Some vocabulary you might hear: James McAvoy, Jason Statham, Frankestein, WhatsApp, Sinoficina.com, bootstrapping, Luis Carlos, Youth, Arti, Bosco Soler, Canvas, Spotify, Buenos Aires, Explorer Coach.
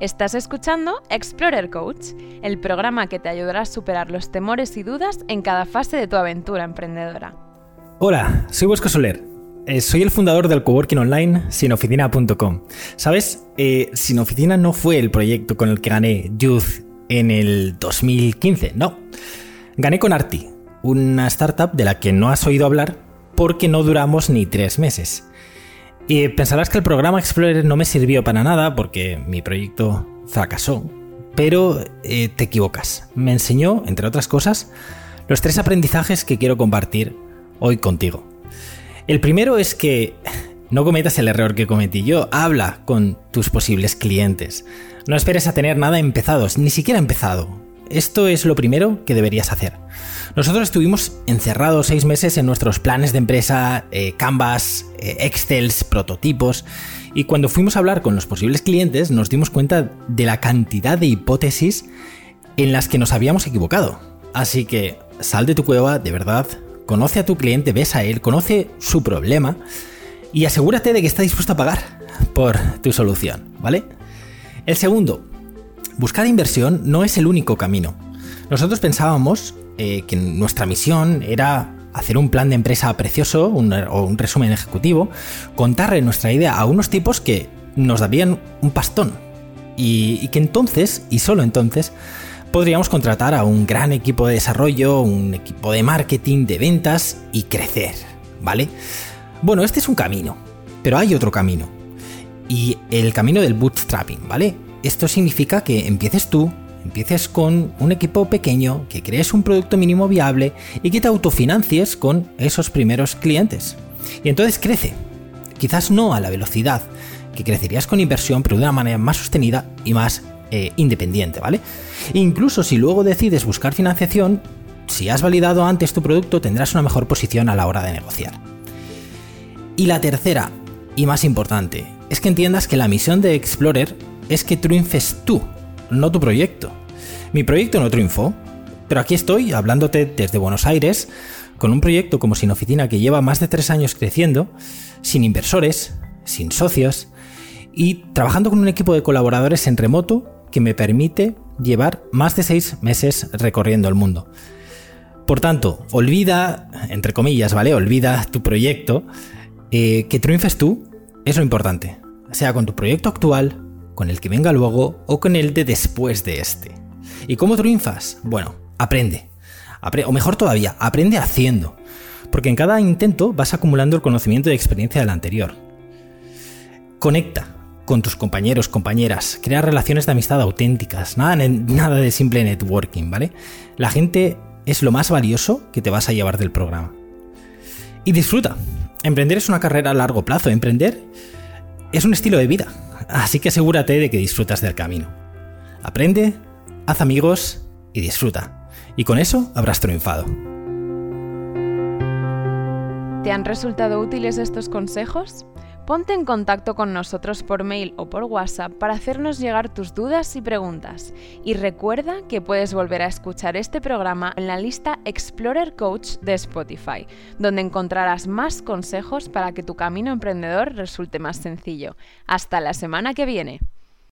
Estás escuchando Explorer Coach, el programa que te ayudará a superar los temores y dudas en cada fase de tu aventura emprendedora. Hola, soy Bosco Soler. Soy el fundador del coworking online Sinoficina.com. ¿Sabes? Sinoficina no fue el proyecto con el que gané Youth en el 2015, no. Gané con Arti, una startup de la que no has oído hablar porque no duramos ni 3 meses. Y pensarás que el programa Explorer no me sirvió para nada porque mi proyecto fracasó, pero te equivocas. Me enseñó, entre otras cosas, los 3 aprendizajes que quiero compartir hoy contigo. El primero es que no cometas el error que cometí yo. Habla con tus posibles clientes. No esperes a tener nada empezados, ni siquiera empezado. Esto es lo primero que deberías hacer. Nosotros estuvimos encerrados 6 meses en nuestros planes de empresa, Canvas, Excels, prototipos, y cuando fuimos a hablar con los posibles clientes nos dimos cuenta de la cantidad de hipótesis en las que nos habíamos equivocado. Así que sal de tu cueva, de verdad, conoce a tu cliente, ves a él, conoce su problema y asegúrate de que está dispuesto a pagar por tu solución, ¿vale? El segundo, buscar inversión no es el único camino. Nosotros pensábamos que nuestra misión era hacer un plan de empresa precioso o un resumen ejecutivo, contarle nuestra idea a unos tipos que nos darían un pastón y que entonces, y solo entonces, podríamos contratar a un gran equipo de desarrollo, un equipo de marketing, de ventas y crecer, ¿vale? Bueno, este es un camino, pero hay otro camino y el camino del bootstrapping, ¿vale? Esto significa que empieces tú, empieces con un equipo pequeño, que crees un producto mínimo viable y que te autofinancies con esos primeros clientes. Y entonces crece. Quizás no a la velocidad que crecerías con inversión, pero de una manera más sostenida y más independiente, ¿vale? E incluso si luego decides buscar financiación, si has validado antes tu producto, tendrás una mejor posición a la hora de negociar. Y la tercera, y más importante, es que entiendas que la misión de Explorer es que triunfes tú, no tu proyecto. Mi proyecto no triunfó, pero aquí estoy hablándote desde Buenos Aires con un proyecto como Sinoficina que lleva más de 3 años creciendo, sin inversores, sin socios y trabajando con un equipo de colaboradores en remoto que me permite llevar más de 6 meses recorriendo el mundo. Por tanto, olvida, entre comillas, ¿vale? Olvida tu proyecto, que triunfes tú es lo importante, sea con tu proyecto actual, con el que venga luego o con el de después de este. ¿Y cómo triunfas? Bueno, aprende. O mejor todavía, aprende haciendo. Porque en cada intento vas acumulando el conocimiento y experiencia del anterior. Conecta con tus compañeros, compañeras. Crea relaciones de amistad auténticas. Nada de simple networking, ¿vale? La gente es lo más valioso que te vas a llevar del programa. Y disfruta. Emprender es una carrera a largo plazo. Emprender es un estilo de vida. Así que asegúrate de que disfrutas del camino. Aprende, haz amigos y disfruta. Y con eso habrás triunfado. ¿Te han resultado útiles estos consejos? Ponte en contacto con nosotros por mail o por WhatsApp para hacernos llegar tus dudas y preguntas. Y recuerda que puedes volver a escuchar este programa en la lista Explorer Coach de Spotify, donde encontrarás más consejos para que tu camino emprendedor resulte más sencillo. ¡Hasta la semana que viene!